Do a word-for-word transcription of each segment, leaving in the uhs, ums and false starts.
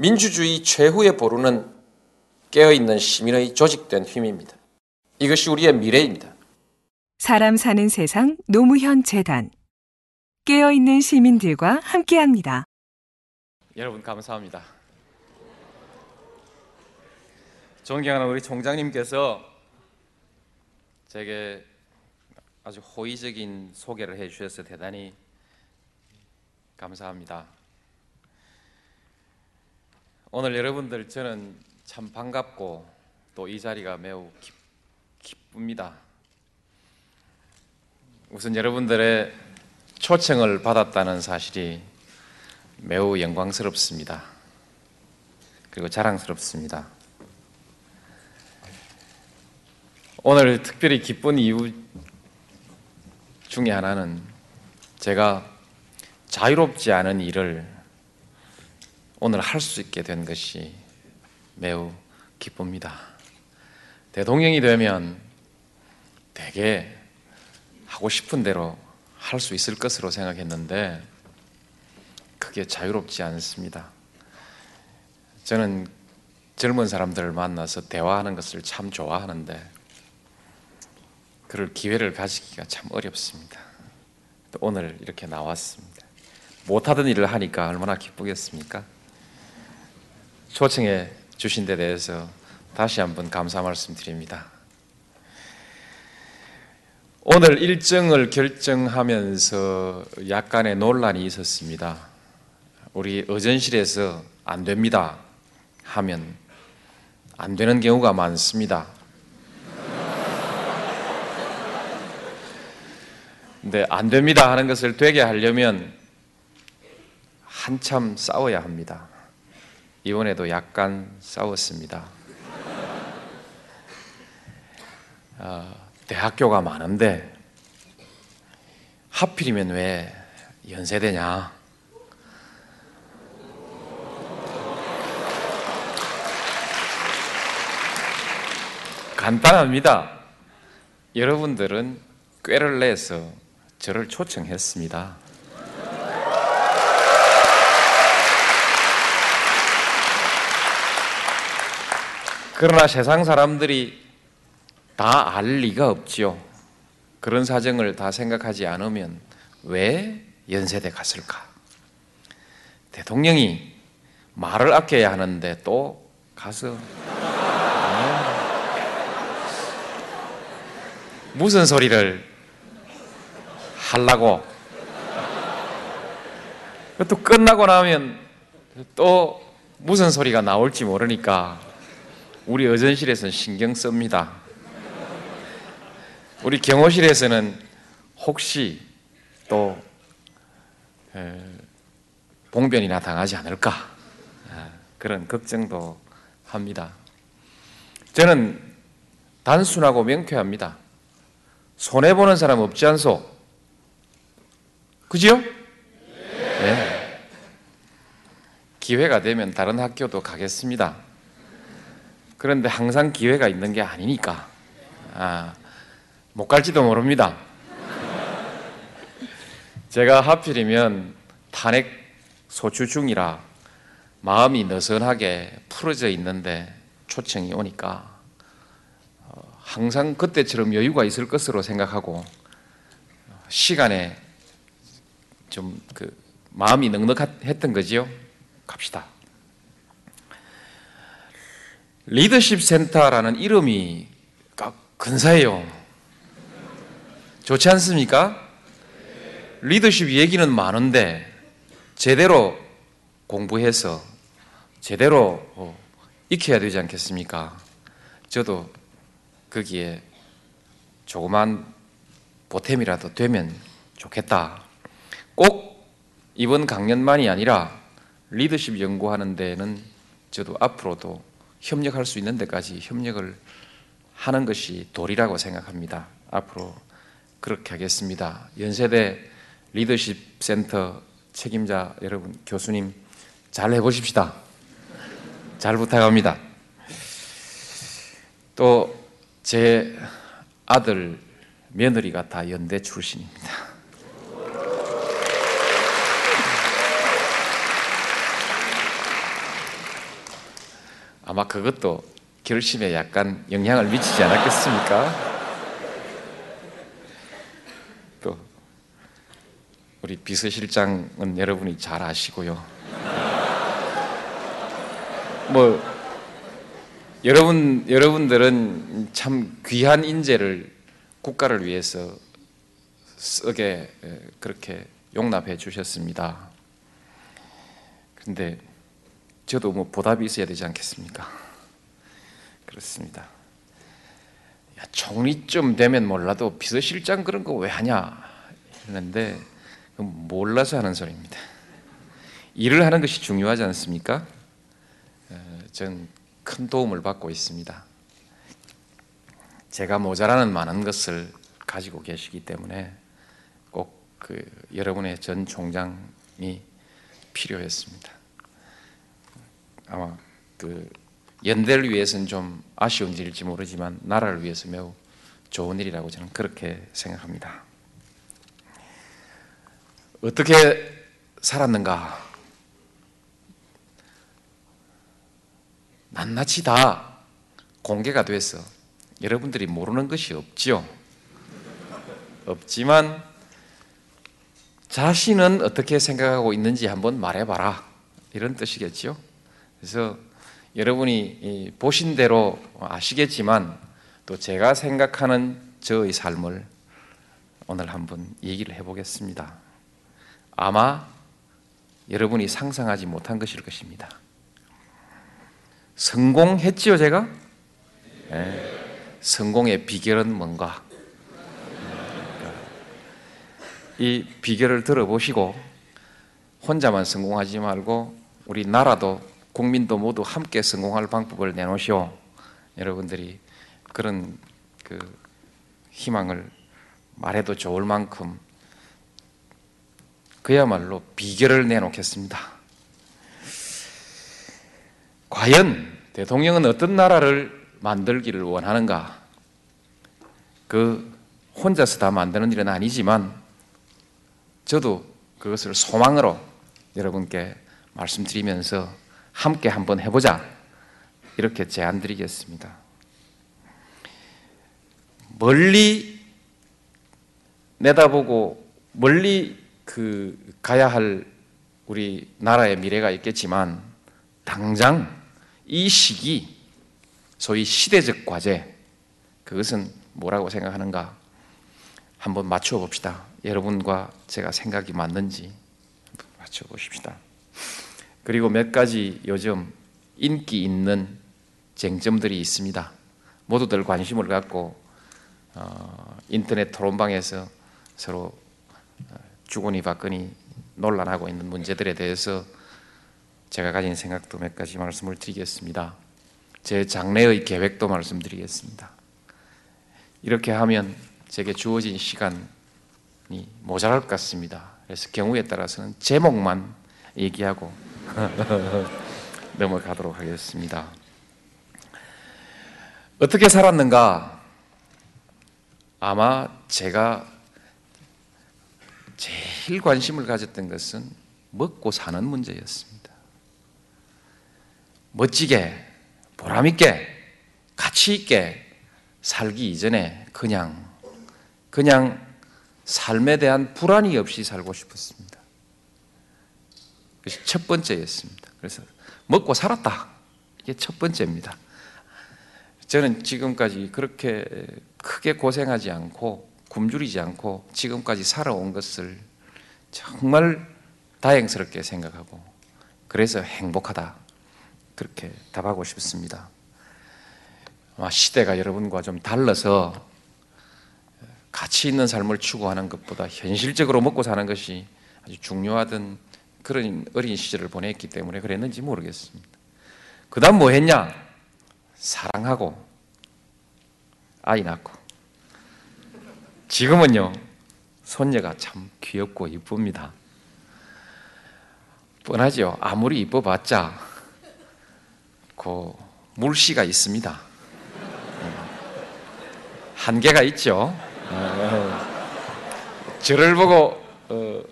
민주주의 최후의 보루는 깨어있는 시민의 조직된 힘입니다. 이것이 우리의 미래입니다. 사람 사는 세상 노무현 재단, 깨어있는 시민들과 함께합니다. 여러분 감사합니다. 존경하는 우리 총장님께서 제게 아주 호의적인 소개를 해주셔서 대단히 감사합니다. 오늘 여러분들 저는 참 반갑고 또 이 자리가 매우 기, 기쁩니다. 우선 여러분들의 초청을 받았다는 사실이 매우 영광스럽습니다. 그리고 자랑스럽습니다. 오늘 특별히 기쁜 이유 중에 하나는 제가 자유롭지 않은 일을 오늘 할 수 있게 된 것이 매우 기쁩니다. 대통령이 되면 되게 하고 싶은 대로 할 수 있을 것으로 생각했는데 그게 자유롭지 않습니다. 저는 젊은 사람들을 만나서 대화하는 것을 참 좋아하는데 그럴 기회를 가지기가 참 어렵습니다. 또 오늘 이렇게 나왔습니다. 못하던 일을 하니까 얼마나 기쁘겠습니까? 초청해 주신 데 대해서 다시 한번 감사 말씀드립니다. 오늘 일정을 결정하면서 약간의 논란이 있었습니다. 우리 의전실에서 안 됩니다 하면 안 되는 경우가 많습니다. 근데 안 됩니다 하는 것을 되게 하려면 한참 싸워야 합니다. 이번에도 약간 싸웠습니다. 어, 대학교가 많은데 하필이면 왜 연세대냐? 간단합니다. 여러분들은 꾀를 내서 저를 초청했습니다. 그러나 세상 사람들이 다 알 리가 없지요. 그런 사정을 다 생각하지 않으면 왜 연세대 갔을까? 대통령이 말을 아껴야 하는데 또 가서 무슨 소리를 하려고. 또 끝나고 나면 또 무슨 소리가 나올지 모르니까 우리 의전실에서는 신경 씁니다. 우리 경호실에서는 혹시 또 봉변이나 당하지 않을까 그런 걱정도 합니다. 저는 단순하고 명쾌합니다. 손해보는 사람 없지 않소? 그지요? 네. 기회가 되면 다른 학교도 가겠습니다. 그런데 항상 기회가 있는 게 아니니까 아, 못 갈지도 모릅니다. 제가 하필이면 탄핵 소추 중이라 마음이 느슨하게 풀어져 있는데 초청이 오니까 항상 그때처럼 여유가 있을 것으로 생각하고 시간에 좀 그 마음이 넉넉했던 거지요. 갑시다. 리더십 센터라는 이름이 근사해요. 좋지 않습니까? 리더십 얘기는 많은데 제대로 공부해서 제대로 익혀야 되지 않겠습니까? 저도 거기에 조그만 보탬이라도 되면 좋겠다. 꼭 이번 강연만이 아니라 리더십 연구하는 데는 저도 앞으로도 협력할 수 있는 데까지 협력을 하는 것이 도리라고 생각합니다. 앞으로 그렇게 하겠습니다. 연세대 리더십 센터 책임자 여러분, 교수님 잘 해보십시다. 잘 부탁합니다. 또 제 아들, 며느리가 다 연대 출신입니다. 아마 그것도 결심에 약간 영향을 미치지 않았겠습니까? 또 우리 비서실장은 여러분이 잘 아시고요. 뭐 여러분 여러분들은 참 귀한 인재를 국가를 위해서 쓰게 그렇게 용납해 주셨습니다. 근데 저도 뭐 보답이 있어야 되지 않겠습니까? 그렇습니다. 야, 총리쯤 되면 몰라도 비서실장 그런 거 왜 하냐 했는데 몰라서 하는 소리입니다. 일을 하는 것이 중요하지 않습니까? 전 큰 도움을 받고 있습니다. 제가 모자라는 많은 것을 가지고 계시기 때문에 꼭 그 여러분의 전 총장이 필요했습니다. 아마 그 연대를 위해서는 좀 아쉬운 일일지 모르지만 나라를 위해서 매우 좋은 일이라고 저는 그렇게 생각합니다. 어떻게 살았는가? 낱낱이 다 공개가 돼서 여러분들이 모르는 것이 없지요. 없지만 자신은 어떻게 생각하고 있는지 한번 말해봐라 이런 뜻이겠지요. 그래서 여러분이 보신 대로 아시겠지만 또 제가 생각하는 저의 삶을 오늘 한번 얘기를 해보겠습니다. 아마 여러분이 상상하지 못한 것일 것입니다. 성공했지요 제가? 네. 성공의 비결은 뭔가? 이 비결을 들어보시고 혼자만 성공하지 말고 우리 나라도 국민도 모두 함께 성공할 방법을 내놓으시오. 여러분들이 그런 그 희망을 말해도 좋을 만큼 그야말로 비결을 내놓겠습니다. 과연 대통령은 어떤 나라를 만들기를 원하는가? 그 혼자서 다 만드는 일은 아니지만 저도 그것을 소망으로 여러분께 말씀드리면서 함께 한번 해보자 이렇게 제안 드리겠습니다. 멀리 내다보고 멀리 그 가야 할 우리 나라의 미래가 있겠지만 당장 이 시기 소위 시대적 과제 그것은 뭐라고 생각하는가 한번 맞춰 봅시다. 여러분과 제가 생각이 맞는지 맞춰 보십시다. 그리고 몇 가지 요즘 인기 있는 쟁점들이 있습니다. 모두들 관심을 갖고 어, 인터넷 토론방에서 서로 주거니 받거니 논란하고 있는 문제들에 대해서 제가 가진 생각도 몇 가지 말씀을 드리겠습니다. 제 장래의 계획도 말씀드리겠습니다. 이렇게 하면 제게 주어진 시간이 모자랄 것 같습니다. 그래서 경우에 따라서는 제목만 얘기하고 넘어가도록 하겠습니다. 어떻게 살았는가? 아마 제가 제일 관심을 가졌던 것은 먹고 사는 문제였습니다. 멋지게, 보람있게, 가치있게 살기 이전에 그냥 그냥 삶에 대한 불안이 없이 살고 싶었습니다. 그것이 첫 번째였습니다. 그래서 먹고 살았다. 이게 첫 번째입니다. 저는 지금까지 그렇게 크게 고생하지 않고 굶주리지 않고 지금까지 살아온 것을 정말 다행스럽게 생각하고 그래서 행복하다. 그렇게 답하고 싶습니다. 아마 시대가 여러분과 좀 달라서 가치 있는 삶을 추구하는 것보다 현실적으로 먹고 사는 것이 아주 중요하던 그런 어린 시절을 보냈기 때문에 그랬는지 모르겠습니다. 그 다음 뭐 했냐? 사랑하고 아이 낳고 지금은요 손녀가 참 귀엽고 이쁩니다. 뻔하죠. 아무리 이뻐봤자 그 물씨가 있습니다. 한계가 있죠. 저를 보고 어,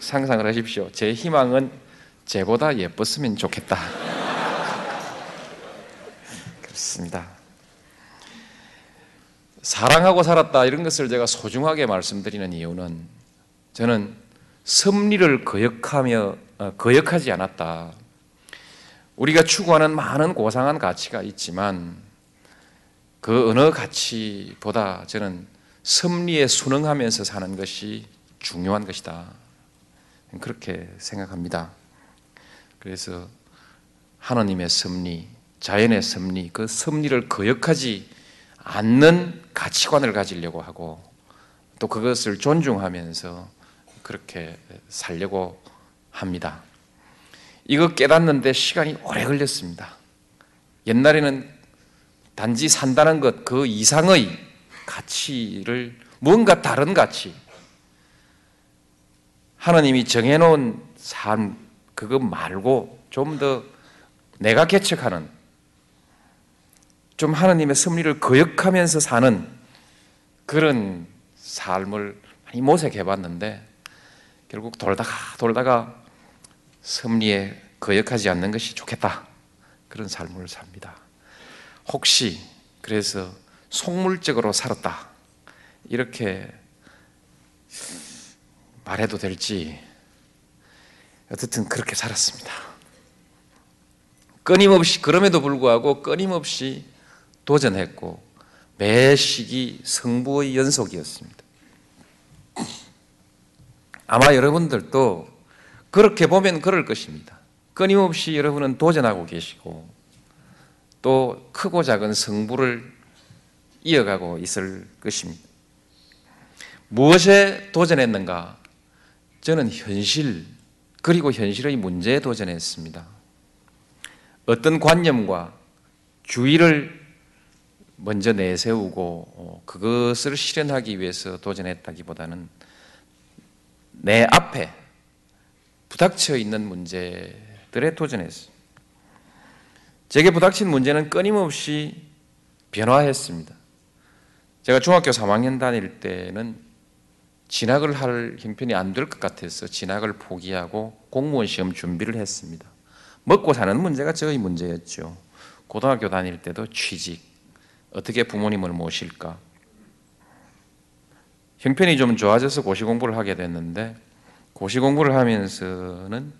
상상을 하십시오. 제 희망은 쟤보다 예뻤으면 좋겠다. 싶습니다. 사랑하고 살았다 이런 것을 제가 소중하게 말씀드리는 이유는 저는 섭리를 거역하며, 거역하지 않았다. 우리가 추구하는 많은 고상한 가치가 있지만 그 어느 가치보다 저는 섭리에 순응하면서 사는 것이 중요한 것이다. 그렇게 생각합니다. 그래서 하나님의 섭리, 자연의 섭리, 그 섭리를 거역하지 않는 가치관을 가지려고 하고 또 그것을 존중하면서 그렇게 살려고 합니다. 이거 깨닫는데 시간이 오래 걸렸습니다. 옛날에는 단지 산다는 것, 그 이상의 가치를 뭔가 다른 가치, 하나님이 정해놓은 삶, 그거 말고 좀 더 내가 개척하는, 좀 하나님의 섭리를 거역하면서 사는 그런 삶을 많이 모색해봤는데 결국 돌다가 돌다가 섭리에 거역하지 않는 것이 좋겠다, 그런 삶을 삽니다. 혹시 그래서 속물적으로 살았다 이렇게 말해도 될지, 어쨌든 그렇게 살았습니다. 끊임없이, 그럼에도 불구하고 끊임없이 도전했고 매 시기 승부의 연속이었습니다. 아마 여러분들도 그렇게 보면 그럴 것입니다. 끊임없이 여러분은 도전하고 계시고 또 크고 작은 승부를 이어가고 있을 것입니다. 무엇에 도전했는가? 저는 현실, 그리고 현실의 문제에 도전했습니다. 어떤 관념과 주의를 먼저 내세우고 그것을 실현하기 위해서 도전했다기보다는 내 앞에 부닥쳐 있는 문제들에 도전했습니다. 제게 부닥친 문제는 끊임없이 변화했습니다. 제가 중학교 삼 학년 다닐 때는 진학을 할 형편이 안 될 것 같아서 진학을 포기하고 공무원 시험 준비를 했습니다. 먹고 사는 문제가 저의 문제였죠. 고등학교 다닐 때도 취직, 어떻게 부모님을 모실까. 형편이 좀 좋아져서 고시공부를 하게 됐는데 고시공부를 하면서는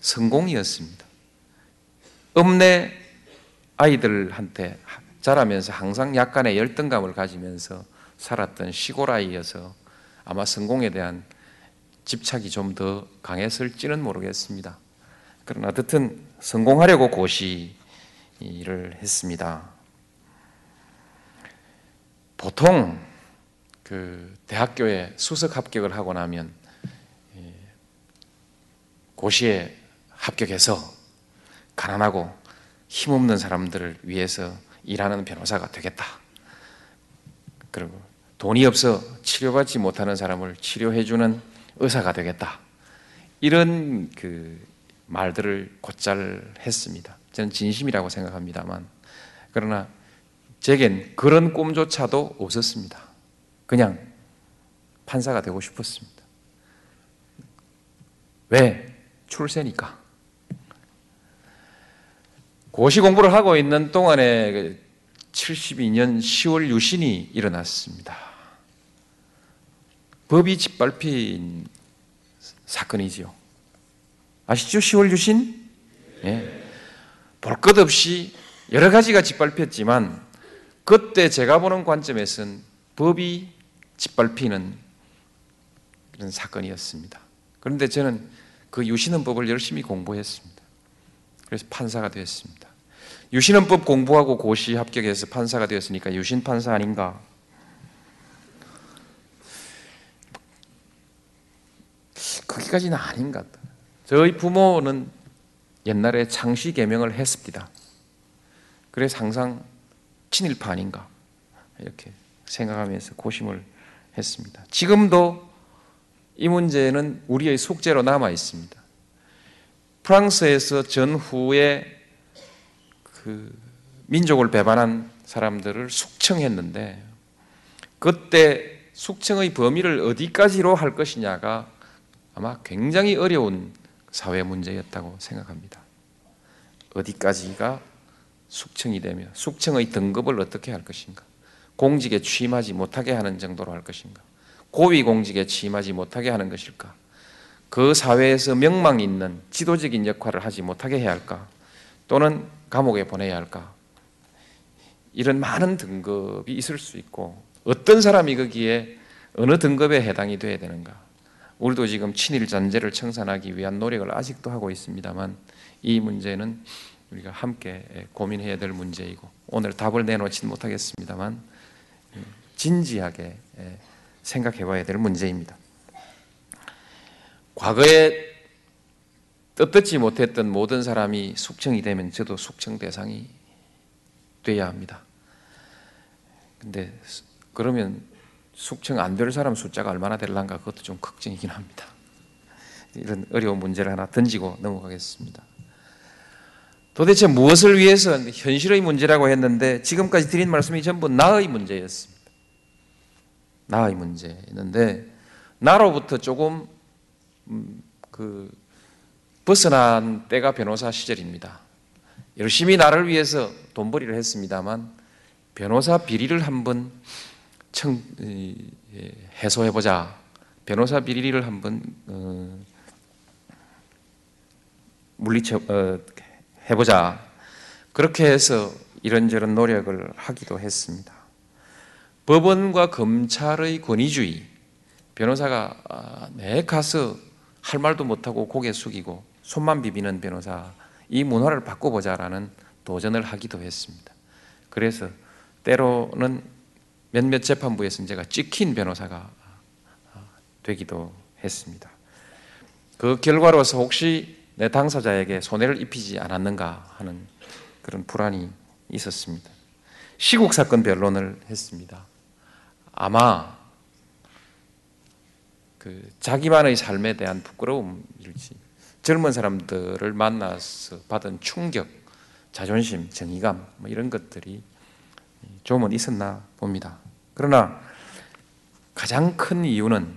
성공이었습니다. 읍내 아이들한테 자라면서 항상 약간의 열등감을 가지면서 살았던 시골 아이여서 아마 성공에 대한 집착이 좀 더 강했을지는 모르겠습니다. 그러나 어쨌든 성공하려고 고시를 했습니다. 보통 그 대학교에 수석 합격을 하고 나면 고시에 합격해서 가난하고 힘없는 사람들을 위해서 일하는 변호사가 되겠다. 그리고 돈이 없어 치료받지 못하는 사람을 치료해주는 의사가 되겠다. 이런 그 말들을 곧잘 했습니다. 저는 진심이라고 생각합니다만, 그러나 제겐 그런 꿈조차도 없었습니다. 그냥 판사가 되고 싶었습니다. 왜? 출세니까. 고시 공부를 하고 있는 동안에 칠십이 년 시월 유신이 일어났습니다. 법이 짓밟힌 사건이지요. 아시죠? 시월 유신? 예. 볼 것 없이 여러 가지가 짓밟혔지만 그때 제가 보는 관점에서는 법이 짓밟히는 그런 사건이었습니다. 그런데 저는 그 유신헌법을 열심히 공부했습니다. 그래서 판사가 되었습니다. 유신헌법 공부하고 고시 합격해서 판사가 되었으니까 유신 판사 아닌가? 거기까지는 아닌 것 같아요. 저희 부모는 옛날에 창시 개명을 했습니다. 그래서 항상 친일파 아닌가 이렇게 생각하면서 고심을 했습니다. 지금도 이 문제는 우리의 숙제로 남아 있습니다. 프랑스에서 전후에 그 민족을 배반한 사람들을 숙청했는데 그때 숙청의 범위를 어디까지로 할 것이냐가 아마 굉장히 어려운 사회 문제였다고 생각합니다. 어디까지가 숙청이 되며 숙청의 등급을 어떻게 할 것인가, 공직에 취임하지 못하게 하는 정도로 할 것인가, 고위공직에 취임하지 못하게 하는 것일까, 그 사회에서 명망이 있는 지도적인 역할을 하지 못하게 해야 할까, 또는 감옥에 보내야 할까, 이런 많은 등급이 있을 수 있고 어떤 사람이 거기에 어느 등급에 해당이 돼야 되는가. 우리도 지금 친일 잔재를 청산하기 위한 노력을 아직도 하고 있습니다만 이 문제는 우리가 함께 고민해야 될 문제이고, 오늘 답을 내놓지는 못하겠습니다만 진지하게 생각해 봐야 될 문제입니다. 과거에 뜻듣지 못했던 모든 사람이 숙청이 되면 저도 숙청 대상이 돼야 합니다. 근데 그러면 숙청 안 될 사람 숫자가 얼마나 될란가, 그것도 좀 걱정이긴 합니다. 이런 어려운 문제를 하나 던지고 넘어가겠습니다. 도대체 무엇을 위해서 현실의 문제라고 했는데 지금까지 드린 말씀이 전부 나의 문제였습니다. 나의 문제였는데 나로부터 조금 음, 그 벗어난 때가 변호사 시절입니다. 열심히 나를 위해서 돈벌이를 했습니다만 변호사 비리를 한번 청, 해소해보자, 변호사 비리를 한번 어, 물리쳐 어, 해보자, 그렇게 해서 이런저런 노력을 하기도 했습니다. 법원과 검찰의 권위주의, 변호사가 내 가서 할 말도 못하고 고개 숙이고 손만 비비는 변호사, 이 문화를 바꿔보자라는 도전을 하기도 했습니다. 그래서 때로는 몇몇 재판부에서는 제가 찍힌 변호사가 되기도 했습니다. 그 결과로서 혹시 내 당사자에게 손해를 입히지 않았는가 하는 그런 불안이 있었습니다. 시국 사건 변론을 했습니다. 아마 그 자기만의 삶에 대한 부끄러움일지, 젊은 사람들을 만나서 받은 충격, 자존심, 정의감 뭐 이런 것들이 좀은 있었나 봅니다. 그러나 가장 큰 이유는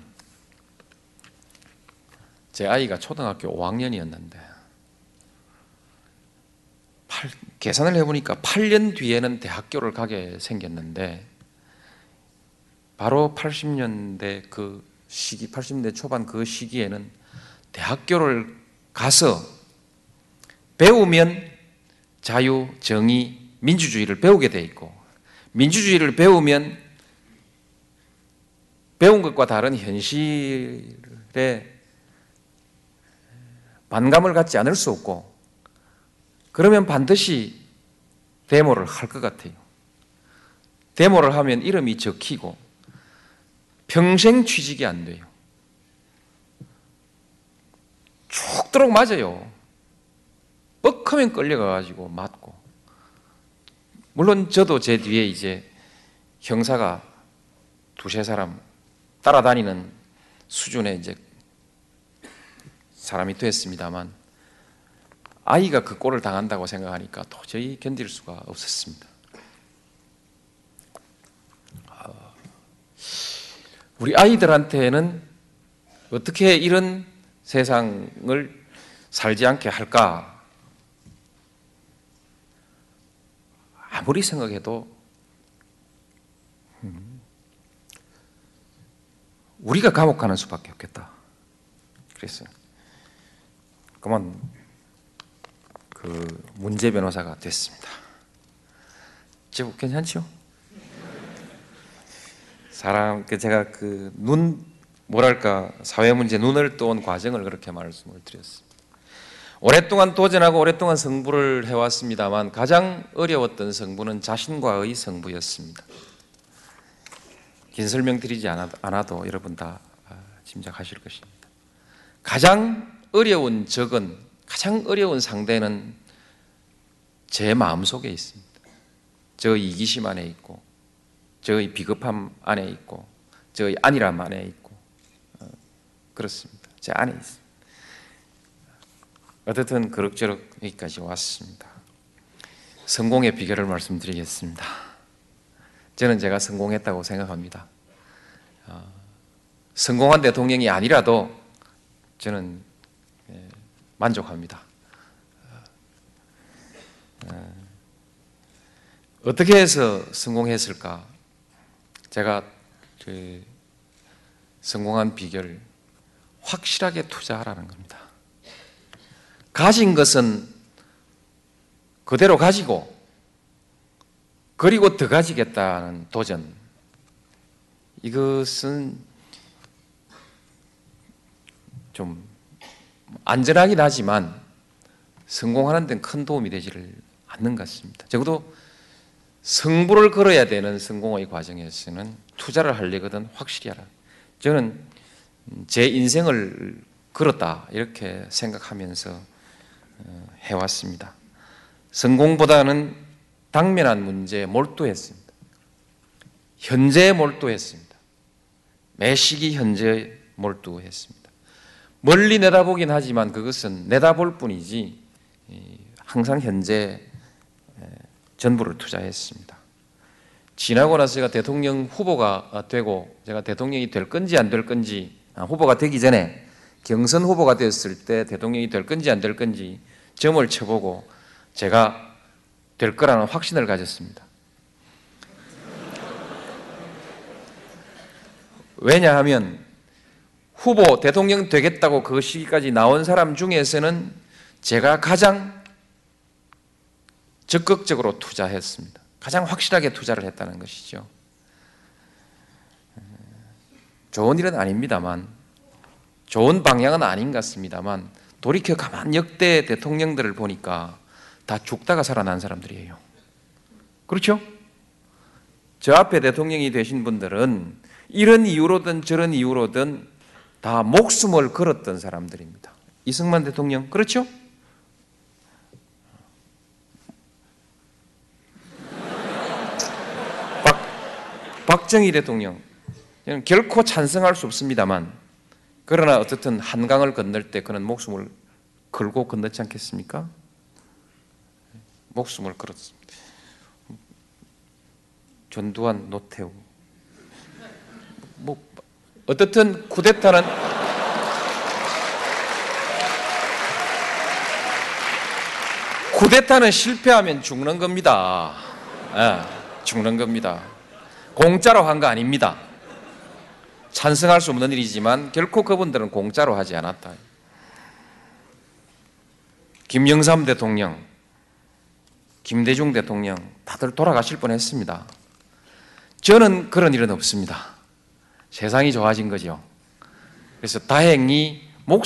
제 아이가 초등학교 오 학년이었는데 팔, 계산을 해보니까 팔 년 뒤에는 대학교를 가게 생겼는데 바로 팔십 년대 그 시기, 팔십 년대 초반 그 시기에는 대학교를 가서 배우면 자유, 정의, 민주주의를 배우게 돼 있고, 민주주의를 배우면 배운 것과 다른 현실에 반감을 갖지 않을 수 없고, 그러면 반드시 데모를 할 것 같아요. 데모를 하면 이름이 적히고 평생 취직이 안 돼요. 죽도록 맞아요. 뻑하면 끌려가가지고 맞고. 물론 저도 제 뒤에 이제 형사가 두세 사람 따라다니는 수준의 이제 사람이 됐습니다만 아이가 그 꼴을 당한다고 생각하니까 도저히 견딜 수가 없었습니다. 우리 아이들한테는 어떻게 이런 세상을 살지 않게 할까? 아무리 생각해도 우리가 감옥 가는 수밖에 없겠다. 그래서 그만 그 문제 변호사가 됐습니다. 제법 괜찮죠? 사람, 제가 그 눈, 뭐랄까, 사회 문제 눈을 떠온 과정을 그렇게 말씀을 드렸습니다. 오랫동안 도전하고 오랫동안 승부를 해왔습니다만 가장 어려웠던 승부는 자신과의 승부였습니다. 긴 설명 드리지 않아도 여러분 다 짐작하실 것입니다. 가장 어려운 적은, 가장 어려운 상대는 제 마음속에 있습니다. 저의 이기심 안에 있고, 저의 비겁함 안에 있고, 저의 안일함 안에 있고, 어, 그렇습니다. 제 안에 있습니다. 어쨌든 그럭저럭 여기까지 왔습니다. 성공의 비결을 말씀드리겠습니다. 저는 제가 성공했다고 생각합니다. 어, 성공한 대통령이 아니라도 저는 만족합니다. 어, 어떻게 해서 성공했을까? 제가 그 성공한 비결, 확실하게 투자하라는 겁니다. 가진 것은 그대로 가지고, 그리고 더 가지겠다는 도전. 이것은 좀 안전하긴 하지만 성공하는 데는 큰 도움이 되지를 않는 것 같습니다. 적어도 승부를 걸어야 되는 성공의 과정에서는 투자를 하려거든 확실히 하라. 저는 제 인생을 걸었다 이렇게 생각하면서 해왔습니다. 성공보다는 당면한 문제에 몰두했습니다. 현재에 몰두했습니다. 매 시기 현재에 몰두했습니다. 멀리 내다보긴 하지만 그것은 내다볼 뿐이지 항상 현재에 전부를 투자했습니다. 지나고 나서 제가 대통령 후보가 되고 제가 대통령이 될 건지 안 될 건지, 아, 후보가 되기 전에 경선 후보가 됐을 때 대통령이 될 건지 안 될 건지 점을 쳐보고 제가 될 거라는 확신을 가졌습니다. 왜냐하면 후보 대통령 되겠다고 그 시기까지 나온 사람 중에서는 제가 가장 적극적으로 투자했습니다. 가장 확실하게 투자를 했다는 것이죠. 좋은 일은 아닙니다만, 좋은 방향은 아닌 것 같습니다만, 돌이켜 가만 역대 대통령들을 보니까 다 죽다가 살아난 사람들이에요. 그렇죠? 저 앞에 대통령이 되신 분들은 이런 이유로든 저런 이유로든 다 목숨을 걸었던 사람들입니다. 이승만 대통령, 그렇죠? 박정희 대통령, 결코 찬성할 수 없습니다만, 그러나 어쨌든 한강을 건널 때 그는 목숨을 걸고 건너지 않겠습니까? 목숨을 걸었습니다. 전두환, 노태우, 뭐 어쨌든 쿠데타는 쿠데타는 실패하면 죽는 겁니다. 네, 죽는 겁니다. 공짜로 한 거 아닙니다. 찬성할 수 없는 일이지만 결코 그분들은 공짜로 하지 않았다. 김영삼 대통령, 김대중 대통령 다들 돌아가실 뻔했습니다. 저는 그런 일은 없습니다. 세상이 좋아진 거죠. 그래서 다행히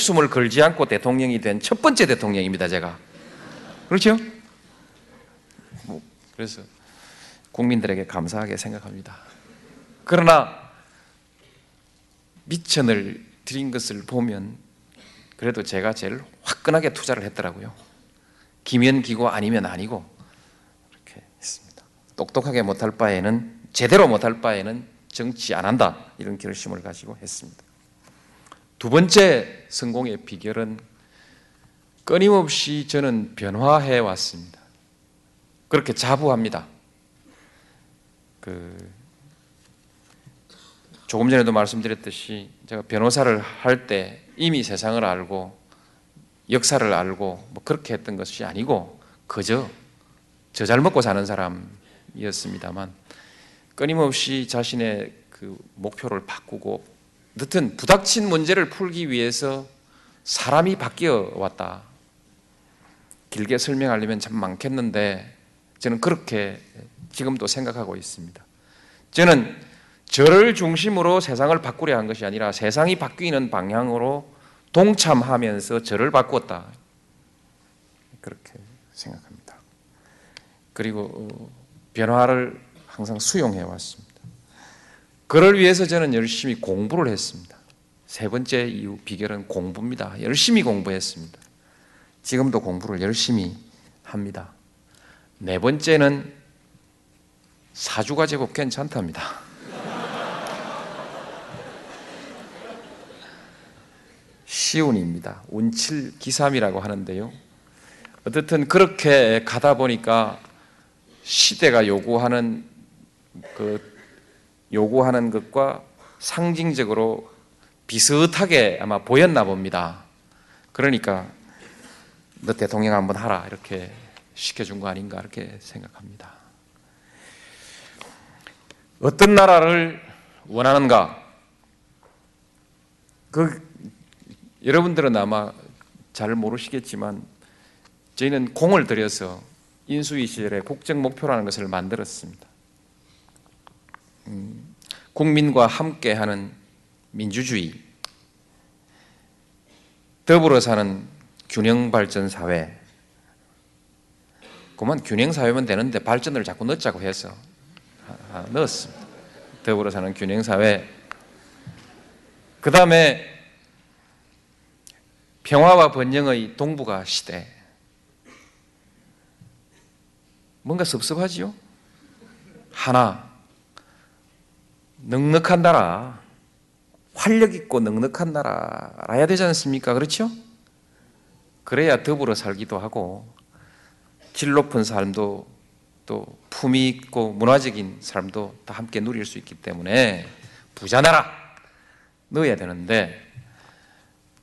목숨을 걸지 않고 대통령이 된 첫 번째 대통령입니다, 제가. 그렇죠? 뭐, 그래서 국민들에게 감사하게 생각합니다. 그러나 미천을 드린 것을 보면 그래도 제가 제일 화끈하게 투자를 했더라고요. 기면 기고 아니면 아니고 이렇게 했습니다. 똑똑하게 못할 바에는, 제대로 못할 바에는 정치 안 한다, 이런 결심을 가지고 했습니다. 두 번째 성공의 비결은 끊임없이 저는 변화해 왔습니다. 그렇게 자부합니다. 그 조금 전에도 말씀드렸듯이 제가 변호사를 할 때 이미 세상을 알고 역사를 알고 뭐 그렇게 했던 것이 아니고 그저 저 잘 먹고 사는 사람이었습니다만, 끊임없이 자신의 그 목표를 바꾸고 어쨌든 부닥친 문제를 풀기 위해서 사람이 바뀌어 왔다. 길게 설명하려면 참 많겠는데 저는 그렇게 지금도 생각하고 있습니다. 저는 저를 중심으로 세상을 바꾸려 한 것이 아니라 세상이 바뀌는 방향으로 동참하면서 저를 바꾸었다, 그렇게 생각합니다. 그리고 변화를 항상 수용해 왔습니다. 그를 위해서 저는 열심히 공부를 했습니다. 세 번째 이유, 비결은 공부입니다. 열심히 공부했습니다. 지금도 공부를 열심히 합니다. 네 번째는 사주가 제법 괜찮답니다. 시운입니다. 운칠기삼이라고 하는데요. 어쨌든 그렇게 가다 보니까 시대가 요구하는 그 요구하는 것과 상징적으로 비슷하게 아마 보였나 봅니다. 그러니까 너 대통령 한번 하라 이렇게 시켜준 거 아닌가, 이렇게 생각합니다. 어떤 나라를 원하는가? 그 여러분들은 아마 잘 모르시겠지만 저희는 공을 들여서 인수위 시절에 국정 목표라는 것을 만들었습니다. 음, 국민과 함께하는 민주주의, 더불어 사는 균형발전사회. 그만 균형사회면 되는데 발전을 자꾸 넣자고 해서 아, 넣었습니다. 더불어 사는 균형사회. 그 다음에 평화와 번영의 동북아 시대. 뭔가 섭섭하지요? 하나, 넉넉한 나라, 활력있고 넉넉한 나라라야 되지 않습니까? 그렇죠? 그래야 더불어 살기도 하고 질 높은 삶도 또 품위 있고 문화적인 삶도 다 함께 누릴 수 있기 때문에 부자 나라 넣어야 되는데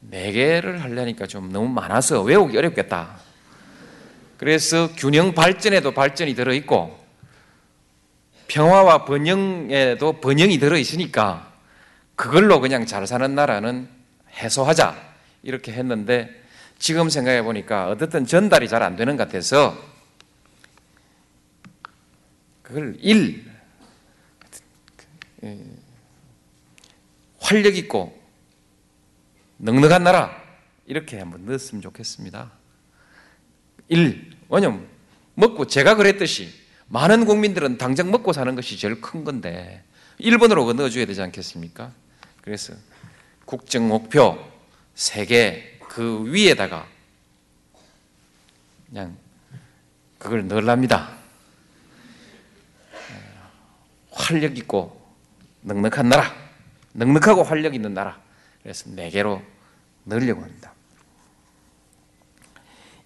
네 개를 하려니까 좀 너무 많아서 외우기 어렵겠다. 그래서 균형 발전에도 발전이 들어있고 평화와 번영에도 번영이 들어있으니까 그걸로 그냥 잘 사는 나라는 해소하자 이렇게 했는데 지금 생각해 보니까 어쨌든 전달이 잘 안 되는 것 같아서 그걸 일, 활력 있고 넉넉한 나라 이렇게 한번 넣었으면 좋겠습니다. 일. 왜냐면 먹고 제가 그랬듯이 많은 국민들은 당장 먹고 사는 것이 제일 큰 건데 일 번으로 넣어줘야 되지 않겠습니까? 그래서 국정 목표 세 개 그 위에다가 그냥 그걸 넣으랍니다. 활력 있고 넉넉한 나라, 넉넉하고 활력 있는 나라. 그래서 네 개로 넣으려고 합니다.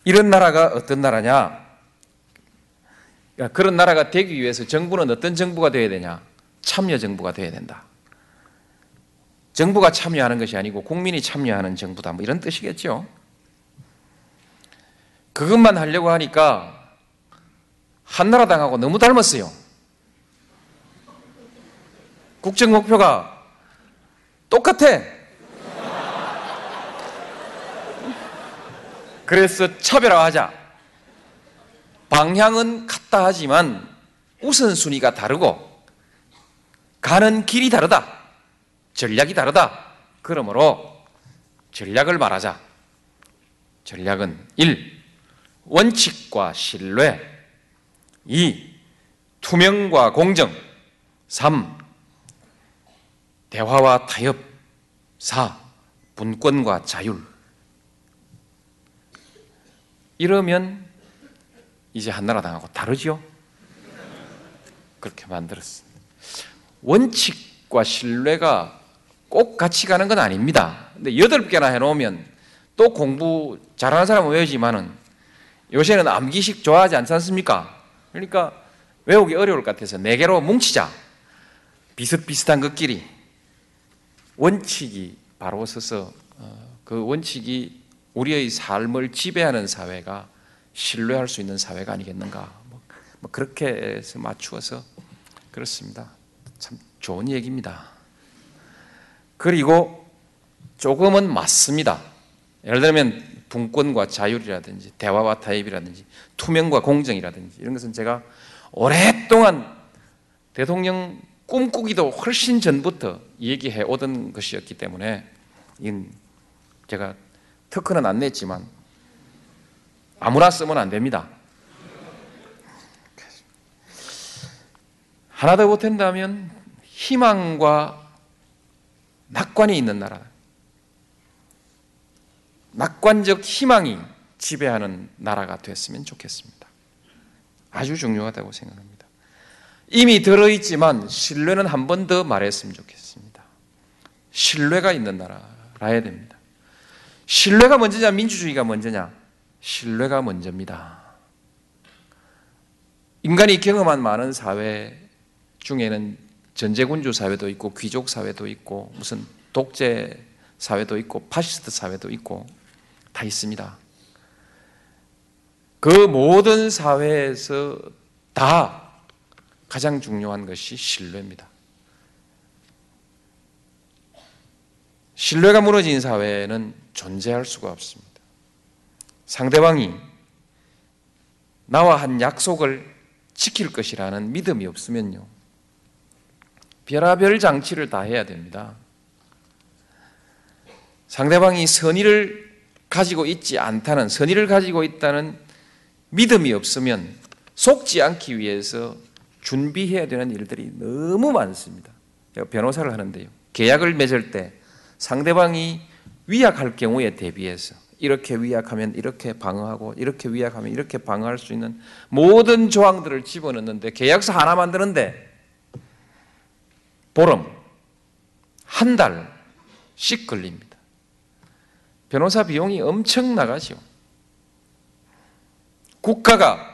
이런 나라가 어떤 나라냐? 그런 나라가 되기 위해서 정부는 어떤 정부가 되어야 되냐? 참여 정부가 되어야 된다. 정부가 참여하는 것이 아니고 국민이 참여하는 정부다. 뭐 이런 뜻이겠죠. 그것만 하려고 하니까 한나라당하고 너무 닮았어요. 국정 목표가 똑같아. 그래서 차별화하자. 방향은 같다 하지만 우선순위가 다르고 가는 길이 다르다. 전략이 다르다. 그러므로 전략을 말하자. 전략은 일. 원칙과 신뢰. 이. 투명과 공정. 삼. 대화와 타협. 사. 분권과 자율. 이러면 이제 한나라당하고 다르죠? 그렇게 만들었습니다. 원칙과 신뢰가 꼭 같이 가는 건 아닙니다. 근데 여덟 개나 해놓으면 또 공부 잘하는 사람은 외우지만은 요새는 암기식 좋아하지 않지 않습니까? 그러니까 외우기 어려울 것 같아서 네 개로 뭉치자. 비슷비슷한 것끼리 원칙이 바로 서서 그 원칙이 우리의 삶을 지배하는 사회가 신뢰할 수 있는 사회가 아니겠는가. 뭐 그렇게 해서 맞추어서 그렇습니다. 참 좋은 얘기입니다. 그리고 조금은 맞습니다. 예를 들면 분권과 자율이라든지 대화와 타협이라든지 투명과 공정이라든지 이런 것은 제가 오랫동안 대통령 꿈꾸기도 훨씬 전부터 얘기해 오던 것이었기 때문에 이건 제가 특허는 안 냈지만 아무나 쓰면 안 됩니다. 하나 더 보탠다면 희망과 낙관이 있는 나라. 낙관적 희망이 지배하는 나라가 됐으면 좋겠습니다. 아주 중요하다고 생각합니다. 이미 들어있지만 신뢰는 한 번 더 말했으면 좋겠습니다. 신뢰가 있는 나라라야 됩니다. 신뢰가 먼저냐 민주주의가 먼저냐? 신뢰가 먼저입니다. 인간이 경험한 많은 사회 중에는 전제군주 사회도 있고 귀족 사회도 있고 무슨 독재 사회도 있고 파시스트 사회도 있고 다 있습니다. 그 모든 사회에서 다 가장 중요한 것이 신뢰입니다. 신뢰가 무너진 사회는 존재할 수가 없습니다. 상대방이 나와 한 약속을 지킬 것이라는 믿음이 없으면요, 별의별 장치를 다 해야 됩니다. 상대방이 선의를 가지고 있지 않다는, 선의를 가지고 있다는 믿음이 없으면 속지 않기 위해서 준비해야 되는 일들이 너무 많습니다. 제가 변호사를 하는데요, 계약을 맺을 때 상대방이 위약할 경우에 대비해서 이렇게 위약하면 이렇게 방어하고 이렇게 위약하면 이렇게 방어할 수 있는 모든 조항들을 집어넣는데, 계약서 하나 만드는데 보름, 한 달씩 걸립니다. 변호사 비용이 엄청 나가죠. 국가가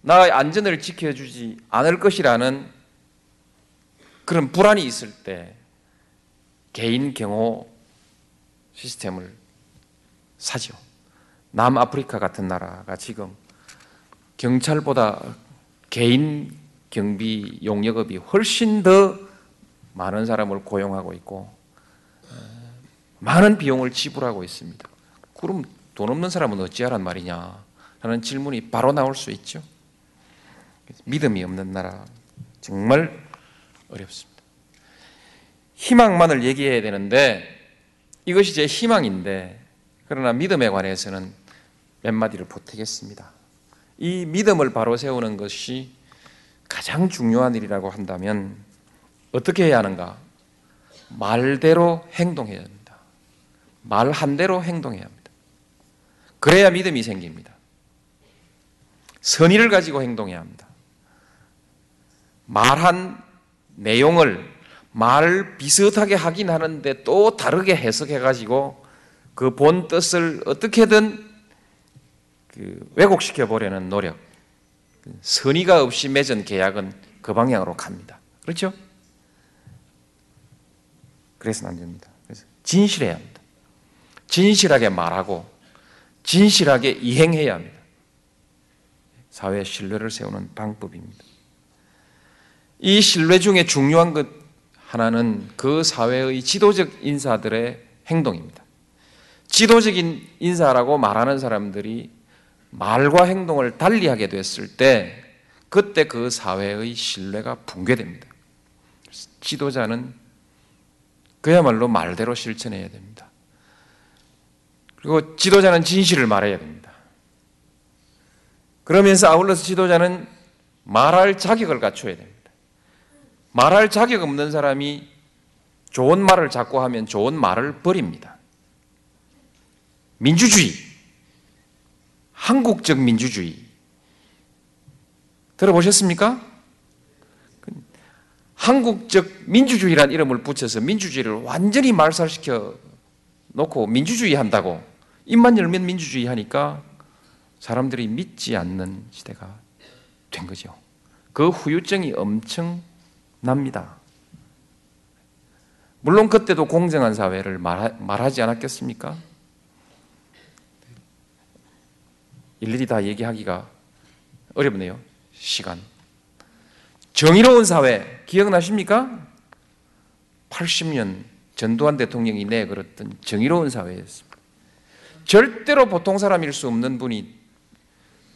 나의 안전을 지켜주지 않을 것이라는 그런 불안이 있을 때 개인 경호 시스템을 사죠. 남아프리카 같은 나라가 지금 경찰보다 개인 경비 용역업이 훨씬 더 많은 사람을 고용하고 있고 많은 비용을 지불하고 있습니다. 그럼 돈 없는 사람은 어찌하란 말이냐 하는 질문이 바로 나올 수 있죠. 믿음이 없는 나라 정말 어렵습니다. 희망만을 얘기해야 되는데, 이것이 제 희망인데, 그러나 믿음에 관해서는 몇 마디를 보태겠습니다. 이 믿음을 바로 세우는 것이 가장 중요한 일이라고 한다면 어떻게 해야 하는가? 말대로 행동해야 합니다. 말 한대로 행동해야 합니다. 그래야 믿음이 생깁니다. 선의를 가지고 행동해야 합니다. 말한 내용을 말 비슷하게 하긴 하는데 또 다르게 해석해가지고 그 본 뜻을 어떻게든 그 왜곡시켜 보려는 노력. 선의가 없이 맺은 계약은 그 방향으로 갑니다. 그렇죠? 그래서는 안 됩니다. 그래서 진실해야 합니다. 진실하게 말하고 진실하게 이행해야 합니다. 사회의 신뢰를 세우는 방법입니다. 이 신뢰 중에 중요한 것 하나는 그 사회의 지도적 인사들의 행동입니다. 지도적인 인사라고 말하는 사람들이 말과 행동을 달리하게 됐을 때 그때 그 사회의 신뢰가 붕괴됩니다. 지도자는 그야말로 말대로 실천해야 됩니다. 그리고 지도자는 진실을 말해야 됩니다. 그러면서 아울러서 지도자는 말할 자격을 갖춰야 됩니다. 말할 자격 없는 사람이 좋은 말을 자꾸 하면 좋은 말을 버립니다. 민주주의, 한국적 민주주의 들어보셨습니까? 한국적 민주주의란 이름을 붙여서 민주주의를 완전히 말살시켜 놓고 민주주의 한다고, 입만 열면 민주주의 하니까 사람들이 믿지 않는 시대가 된 거죠. 그 후유증이 엄청납니다. 물론 그때도 공정한 사회를 말하, 말하지 않았겠습니까? 일일이 다 얘기하기가 어렵네요. 시간. 정의로운 사회 기억나십니까? 팔십 년 전두환 대통령이 내걸었던 정의로운 사회였습니다. 절대로 보통 사람일 수 없는 분이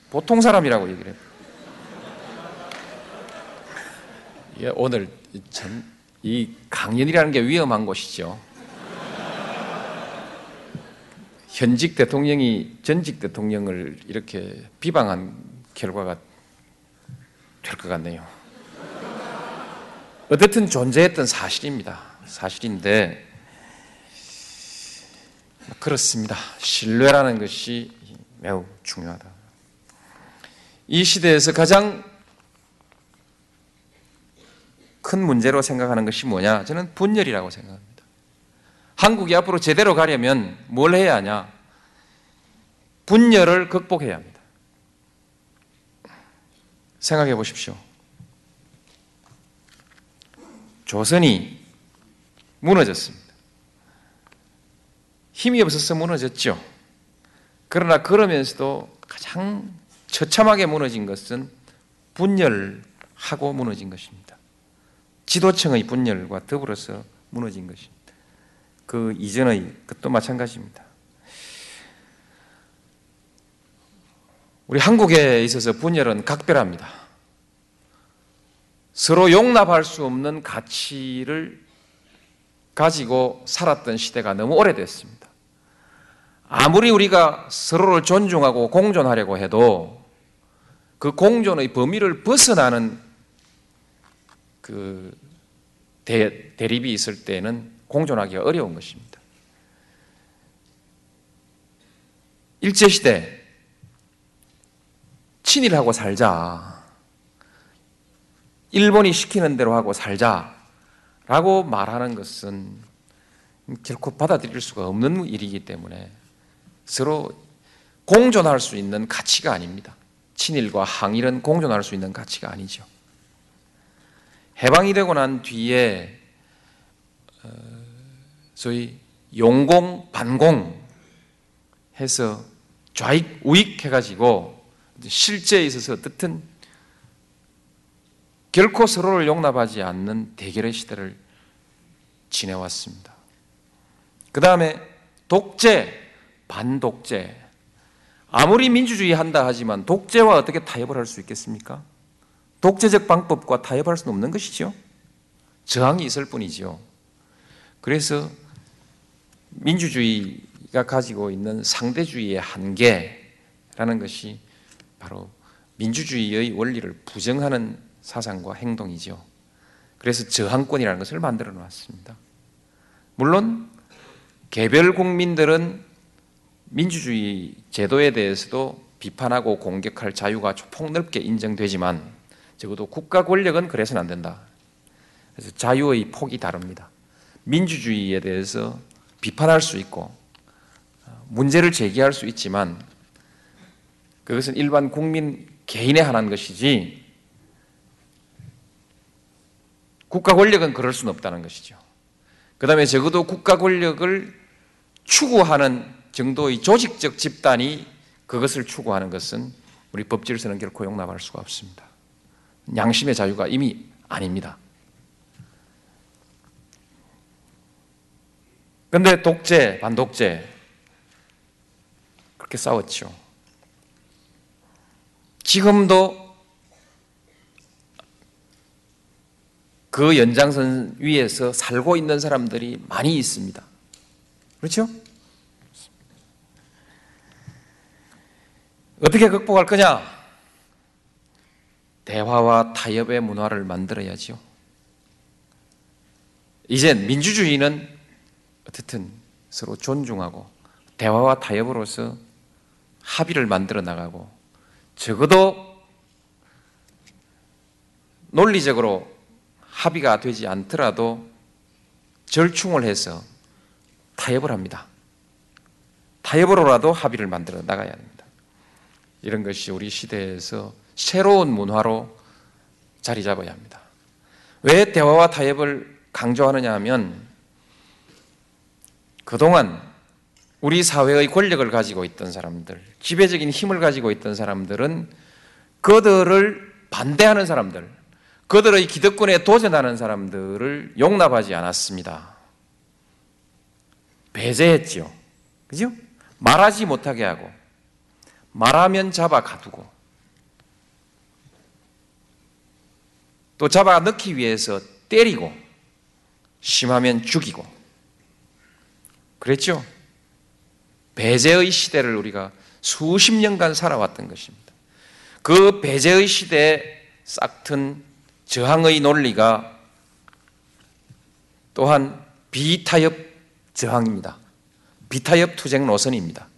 보통 사람이라고 얘기를 해요. 예, 오늘 참 이 강연이라는 게 위험한 곳이죠. 현직 대통령이 전직 대통령을 이렇게 비방한 결과가 될 것 같네요. 어쨌든 존재했던 사실입니다. 사실인데 그렇습니다. 신뢰라는 것이 매우 중요하다. 이 시대에서 가장 큰 문제로 생각하는 것이 뭐냐? 저는 분열이라고 생각합니다. 한국이 앞으로 제대로 가려면 뭘 해야 하냐? 분열을 극복해야 합니다. 생각해 보십시오. 조선이 무너졌습니다. 힘이 없어서 무너졌죠. 그러나 그러면서도 가장 처참하게 무너진 것은 분열한 하고 무너진 것입니다. 지도층의 분열과 더불어서 무너진 것입니다. 그 이전의 것도 마찬가지입니다. 우리 한국에 있어서 분열은 각별합니다. 서로 용납할 수 없는 가치를 가지고 살았던 시대가 너무 오래됐습니다. 아무리 우리가 서로를 존중하고 공존하려고 해도 그 공존의 범위를 벗어나는 그 대, 대립이 있을 때는 공존하기가 어려운 것입니다. 일제시대 친일하고 살자, 일본이 시키는 대로 하고 살자라고 말하는 것은 결코 받아들일 수가 없는 일이기 때문에 서로 공존할 수 있는 가치가 아닙니다. 친일과 항일은 공존할 수 있는 가치가 아니죠. 해방이 되고 난 뒤에 소위 용공, 반공 해서 좌익, 우익 해가지고 실제에 있어서 어떻든 결코 서로를 용납하지 않는 대결의 시대를 지내왔습니다. 그 다음에 독재, 반독재. 아무리 민주주의 한다 하지만 독재와 어떻게 타협을 할 수 있겠습니까? 독재적 방법과 타협할 수는 없는 것이죠. 저항이 있을 뿐이죠. 그래서 민주주의가 가지고 있는 상대주의의 한계라는 것이 바로 민주주의의 원리를 부정하는 사상과 행동이죠. 그래서 저항권이라는 것을 만들어 놨습니다. 물론 개별 국민들은 민주주의 제도에 대해서도 비판하고 공격할 자유가 폭넓게 인정되지만 적어도 국가 권력은 그래서는 안 된다. 그래서 자유의 폭이 다릅니다. 민주주의에 대해서 비판할 수 있고 문제를 제기할 수 있지만 그것은 일반 국민 개인에 한한 것이지 국가 권력은 그럴 수는 없다는 것이죠. 그 다음에 적어도 국가 권력을 추구하는 정도의 조직적 집단이 그것을 추구하는 것은 우리 법질서는 결코 용납할 수가 없습니다. 양심의 자유가 이미 아닙니다. 그런데 독재, 반독재 그렇게 싸웠죠. 지금도 그 연장선 위에서 살고 있는 사람들이 많이 있습니다. 그렇죠? 어떻게 극복할 거냐? 대화와 타협의 문화를 만들어야죠. 이제 민주주의는 어쨌든 서로 존중하고 대화와 타협으로서 합의를 만들어 나가고 적어도 논리적으로 합의가 되지 않더라도 절충을 해서 타협을 합니다. 타협으로라도 합의를 만들어 나가야 합니다. 이런 것이 우리 시대에서 새로운 문화로 자리 잡아야 합니다. 왜 대화와 타협을 강조하느냐 하면 그동안 우리 사회의 권력을 가지고 있던 사람들, 지배적인 힘을 가지고 있던 사람들은 그들을 반대하는 사람들, 그들의 기득권에 도전하는 사람들을 용납하지 않았습니다. 배제했죠. 그죠? 말하지 못하게 하고, 말하면 잡아 가두고, 또 잡아 넣기 위해서 때리고, 심하면 죽이고, 그랬죠? 배제의 시대를 우리가 수십 년간 살아왔던 것입니다. 그 배제의 시대에 싹튼 저항의 논리가 또한 비타협 저항입니다. 비타협 투쟁 노선입니다.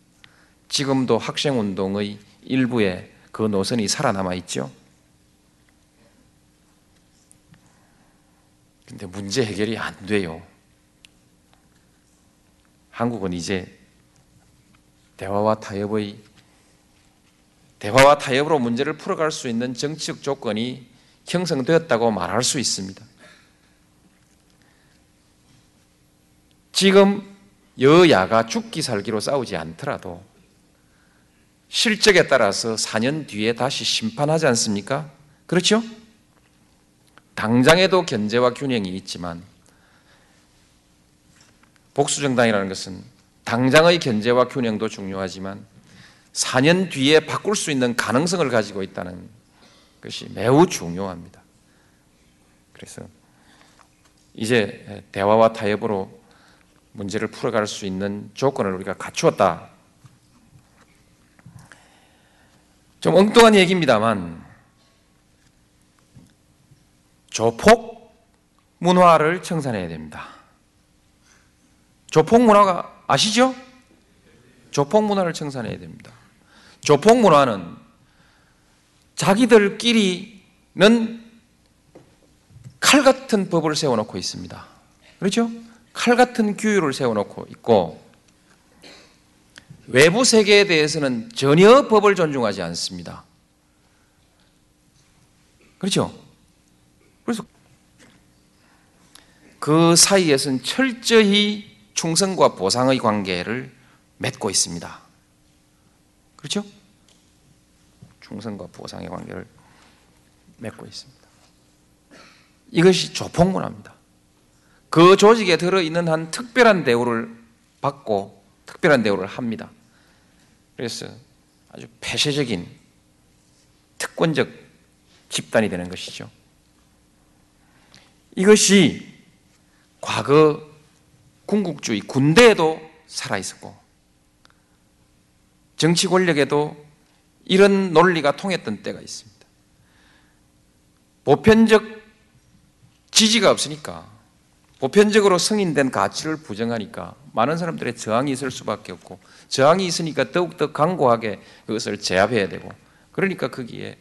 지금도 학생운동의 일부에 그 노선이 살아남아 있죠. 근데 문제 해결이 안 돼요. 한국은 이제 대화와 타협의 대화와 타협으로 문제를 풀어갈 수 있는 정치적 조건이 형성되었다고 말할 수 있습니다. 지금 여야가 죽기 살기로 싸우지 않더라도 실적에 따라서 사 년 뒤에 다시 심판하지 않습니까? 그렇죠? 당장에도 견제와 균형이 있지만 복수정당이라는 것은 당장의 견제와 균형도 중요하지만 사 년 뒤에 바꿀 수 있는 가능성을 가지고 있다는 것이 매우 중요합니다. 그래서 이제 대화와 타협으로 문제를 풀어갈 수 있는 조건을 우리가 갖추었다. 좀 엉뚱한 얘기입니다만 조폭 문화를 청산해야 됩니다. 조폭 문화가 아시죠? 조폭 문화를 청산해야 됩니다. 조폭 문화는 자기들끼리는 칼 같은 법을 세워놓고 있습니다. 그렇죠? 칼 같은 규율을 세워놓고 있고 외부 세계에 대해서는 전혀 법을 존중하지 않습니다. 그렇죠? 그래서 그 사이에서는 철저히 충성과 보상의 관계를 맺고 있습니다. 그렇죠? 충성과 보상의 관계를 맺고 있습니다. 이것이 조폭 문화입니다. 그 조직에 들어있는 한 특별한 대우를 받고 특별한 대우를 합니다. 그래서 아주 폐쇄적인 특권적 집단이 되는 것이죠. 이것이 과거 군국주의 군대에도 살아있었고 정치 권력에도 이런 논리가 통했던 때가 있습니다. 보편적 지지가 없으니까 보편적으로 승인된 가치를 부정하니까 많은 사람들의 저항이 있을 수밖에 없고 저항이 있으니까 더욱더 강고하게 그것을 제압해야 되고 그러니까 거기에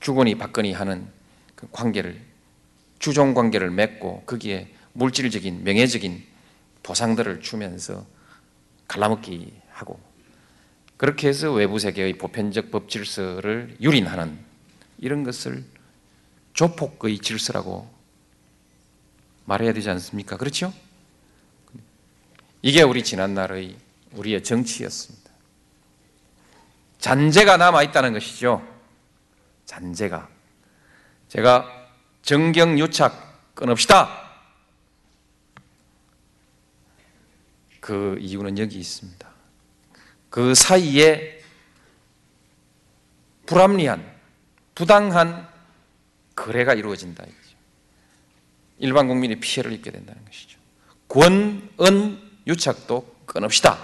주거니 받거니 하는 그 관계를 주종관계를 맺고 거기에 물질적인 명예적인 보상들을 주면서 갈라먹기 하고 그렇게 해서 외부 세계의 보편적 법 질서를 유린하는 이런 것을 조폭의 질서라고 말해야 되지 않습니까? 그렇죠? 이게 우리 지난날의 우리의 정치였습니다. 잔재가 남아있다는 것이죠. 잔재가. 제가 정경유착 끊읍시다. 그 이유는 여기 있습니다. 그 사이에 불합리한 부당한 거래가 이루어진다 이거죠. 일반 국민이 피해를 입게 된다는 것이죠. 권은 유착도 끊읍시다.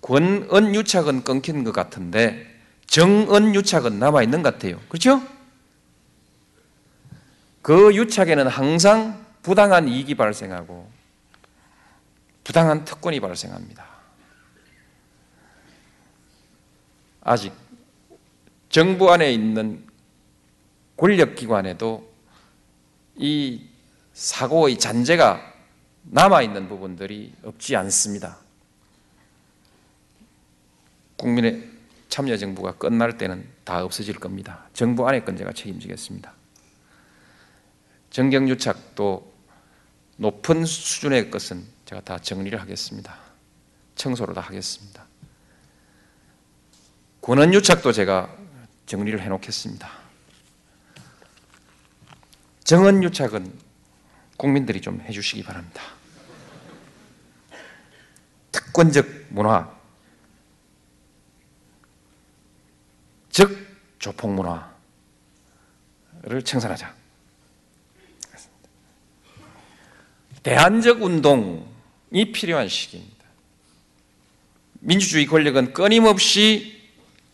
권은 유착은 끊긴 것 같은데 정은 유착은 남아있는 것 같아요. 그렇죠? 그 유착에는 항상 부당한 이익이 발생하고 부당한 특권이 발생합니다. 아직 정부 안에 있는 권력기관에도 이 사고의 잔재가 남아있는 부분들이 없지 않습니다. 국민의 참여정부가 끝날 때는 다 없어질 겁니다. 정부 안에 건 제가 책임지겠습니다. 정경유착도 높은 수준의 것은 제가 다 정리를 하겠습니다. 청소를 다 하겠습니다. 권한유착도 제가 정리를 해놓겠습니다. 정언유착은 국민들이 좀 해주시기 바랍니다. 특권적 문화, 즉 조폭 문화를 청산하자. 대안적 운동이 필요한 시기입니다. 민주주의 권력은 끊임없이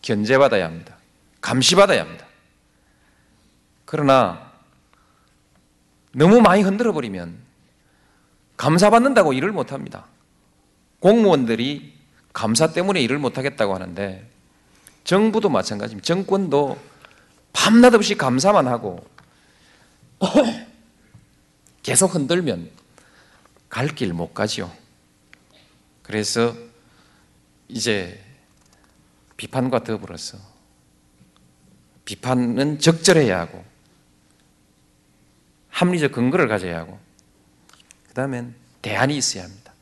견제받아야 합니다. 감시받아야 합니다. 그러나 너무 많이 흔들어버리면 감사받는다고 일을 못합니다. 공무원들이 감사 때문에 일을 못하겠다고 하는데 정부도 마찬가지입니다. 정권도 밤낮 없이 감사만 하고 계속 흔들면 갈 길 못 가지요. 그래서 이제 비판과 더불어서 비판은 적절해야 하고 합리적 근거를 가져야 하고 그 다음엔 대안이 있어야 합니다.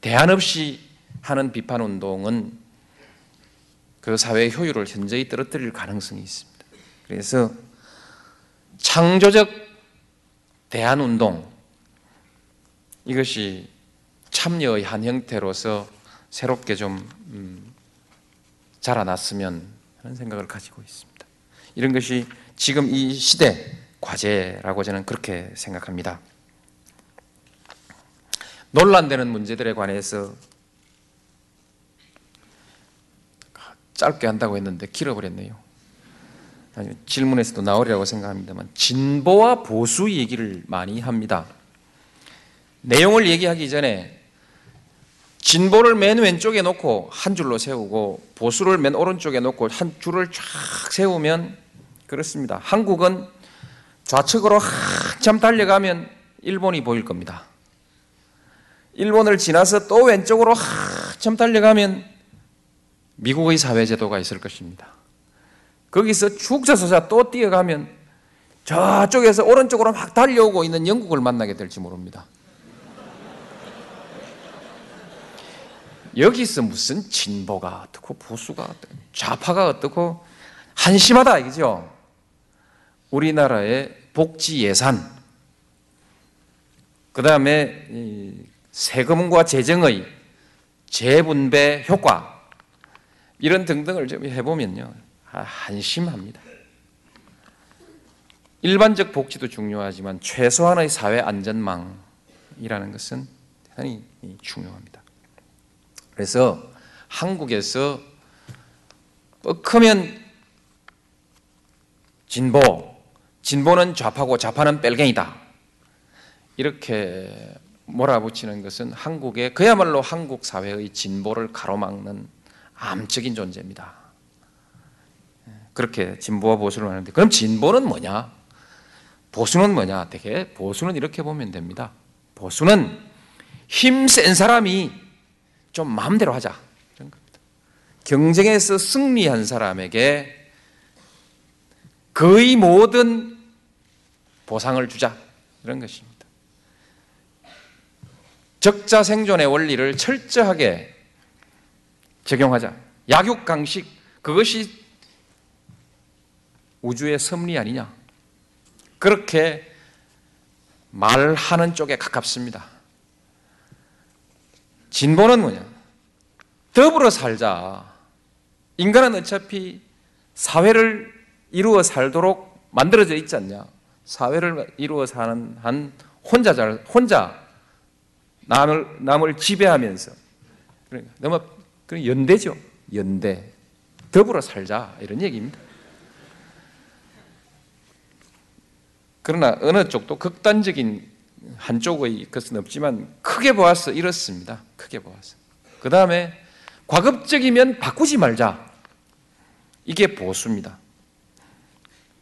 대안 없이 하는 비판운동은 그 사회의 효율을 현저히 떨어뜨릴 가능성이 있습니다. 그래서 창조적 대안운동, 이것이 참여의 한 형태로서 새롭게 좀 음, 자라났으면 하는 생각을 가지고 있습니다. 이런 것이 지금 이 시대 과제라고 저는 그렇게 생각합니다. 논란되는 문제들에 관해서 짧게 한다고 했는데 길어버렸네요. 질문에서도 나오리라고 생각합니다만, 진보와 보수 얘기를 많이 합니다. 내용을 얘기하기 전에 진보를 맨 왼쪽에 놓고 한 줄로 세우고 보수를 맨 오른쪽에 놓고 한 줄을 쫙 세우면 그렇습니다. 한국은 좌측으로 한참 달려가면 일본이 보일 겁니다. 일본을 지나서 또 왼쪽으로 한참 달려가면 미국의 사회제도가 있을 것입니다. 거기서 쭉 젖어서 또 뛰어가면 저쪽에서 오른쪽으로 막 달려오고 있는 영국을 만나게 될지 모릅니다. 여기서 무슨 진보가 어떻고 보수가 어떻고 좌파가 어떻고 한심하다 이거죠. 우리나라의 복지 예산, 그 다음에 세금과 재정의 재분배 효과, 이런 등등을 좀 해보면요, 한심합니다. 일반적 복지도 중요하지만 최소한의 사회 안전망이라는 것은 대단히 중요합니다. 그래서 한국에서 뻑하면 진보, 진보는 좌파고 좌파는 빨갱이다, 이렇게 몰아붙이는 것은 한국의, 그야말로 한국 사회의 진보를 가로막는 암적인 존재입니다. 그렇게 진보와 보수를 하는데, 그럼 진보는 뭐냐? 보수는 뭐냐? 되게 보수는 이렇게 보면 됩니다. 보수는 힘 센 사람이 좀 마음대로 하자, 이런 겁니다. 경쟁에서 승리한 사람에게 거의 모든 보상을 주자, 이런 것입니다. 적자 생존의 원리를 철저하게 적용하자. 약육강식, 그것이 우주의 섭리 아니냐, 그렇게 말하는 쪽에 가깝습니다. 진보는 뭐냐? 더불어 살자. 인간은 어차피 사회를 이루어 살도록 만들어져 있지 않냐? 사회를 이루어 사는 한 혼자 잘, 혼자 남을, 남을 지배하면서. 그러니까 너무, 그런 연대죠. 연대. 더불어 살자. 이런 얘기입니다. 그러나 어느 쪽도 극단적인 한쪽의 것은 없지만 크게 보아서 이렇습니다. 크게 보아서. 그 다음에 과급적이면 바꾸지 말자. 이게 보수입니다.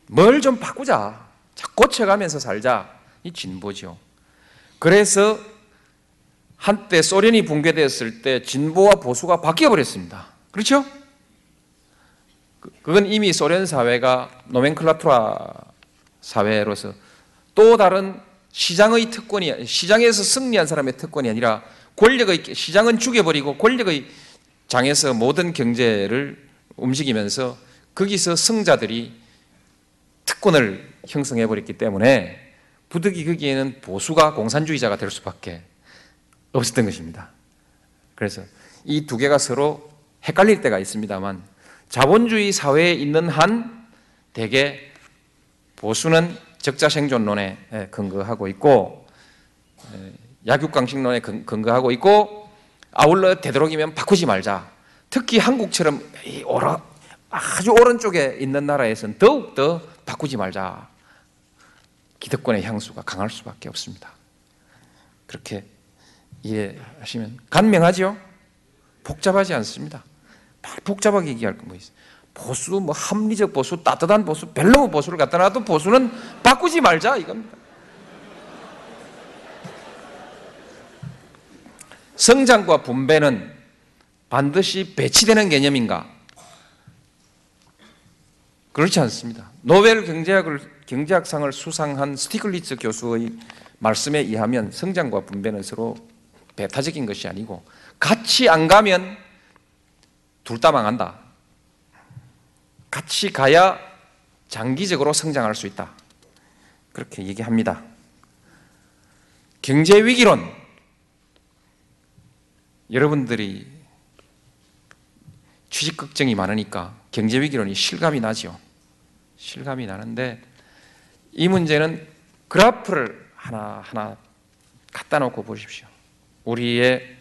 뭘 좀 바꾸자. 고쳐가면서 살자. 이 진보죠. 그래서 한때 소련이 붕괴되었을 때 진보와 보수가 바뀌어버렸습니다. 그렇죠? 그건 이미 소련 사회가 노멘클라투라 사회로서 또 다른 시장의 특권이, 시장에서 승리한 사람의 특권이 아니라 권력의, 시장은 죽여버리고 권력의 장에서 모든 경제를 움직이면서 거기서 승자들이 특권을 형성해버렸기 때문에 부득이 거기에는 보수가 공산주의자가 될 수밖에 없었던 것입니다. 그래서 이 두 개가 서로 헷갈릴 때가 있습니다만, 자본주의 사회에 있는 한 대개 보수는 적자 생존론에 근거하고 있고, 약육강식론에 근거하고 있고, 아울러 되도록이면 바꾸지 말자. 특히 한국처럼 아주 오른쪽에 있는 나라에서는 더욱더 바꾸지 말자. 기득권의 향수가 강할 수밖에 없습니다. 그렇게 이해하시면 간명하죠? 복잡하지 않습니다. 복잡하게 얘기할 건 뭐 있어요? 보수, 뭐 합리적 보수, 따뜻한 보수, 별로 보수를 갖다 놔도 보수는 바꾸지 말자, 이겁니다. 성장과 분배는 반드시 배치되는 개념인가? 그렇지 않습니다. 노벨 경제학을, 경제학상을 수상한 스티글리츠 교수의 말씀에 의하면 성장과 분배는 서로 배타적인 것이 아니고 같이 안 가면 둘 다 망한다. 같이 가야 장기적으로 성장할 수 있다. 그렇게 얘기합니다. 경제위기론, 여러분들이 취직 걱정이 많으니까 경제위기론이 실감이 나죠. 실감이 나는데 이 문제는 그래프를 하나하나 갖다 놓고 보십시오. 우리의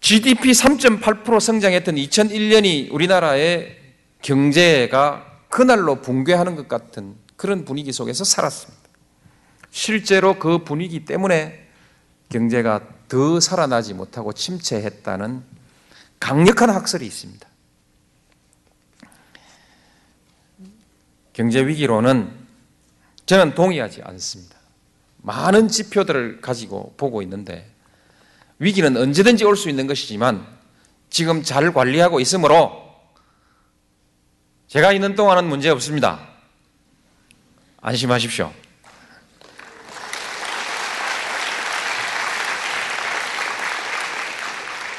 지디피 삼 점 팔 퍼센트 성장했던 이천일 년이 우리나라의 경제가 그날로 붕괴하는 것 같은 그런 분위기 속에서 살았습니다. 실제로 그 분위기 때문에 경제가 더 살아나지 못하고 침체했다는 강력한 학설이 있습니다. 경제위기론은 저는 동의하지 않습니다. 많은 지표들을 가지고 보고 있는데 위기는 언제든지 올 수 있는 것이지만 지금 잘 관리하고 있으므로 제가 있는 동안은 문제 없습니다. 안심하십시오.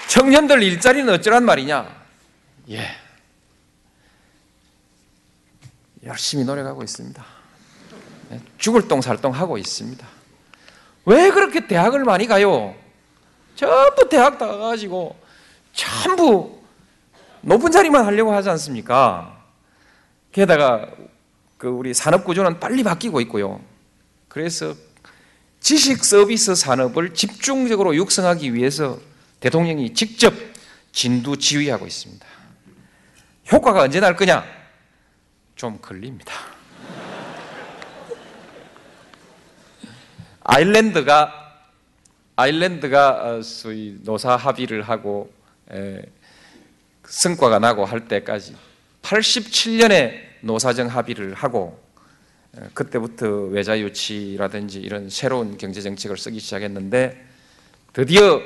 청년들 일자리는 어쩌란 말이냐? 예, 열심히 노력하고 있습니다. 죽을 똥 살 똥 하고 있습니다. 왜 그렇게 대학을 많이 가요? 전부 대학 다 가가지고 전부 높은 자리만 하려고 하지 않습니까? 게다가 그 우리 산업 구조는 빨리 바뀌고 있고요. 그래서 지식 서비스 산업을 집중적으로 육성하기 위해서 대통령이 직접 진두 지휘하고 있습니다. 효과가 언제 날 거냐? 좀 걸립니다. 아일랜드가 아일랜드가 소위 노사 합의를 하고 에, 성과가 나고 할 때까지 팔십칠 년에 노사정 합의를 하고 에, 그때부터 외자 유치라든지 이런 새로운 경제 정책을 쓰기 시작했는데 드디어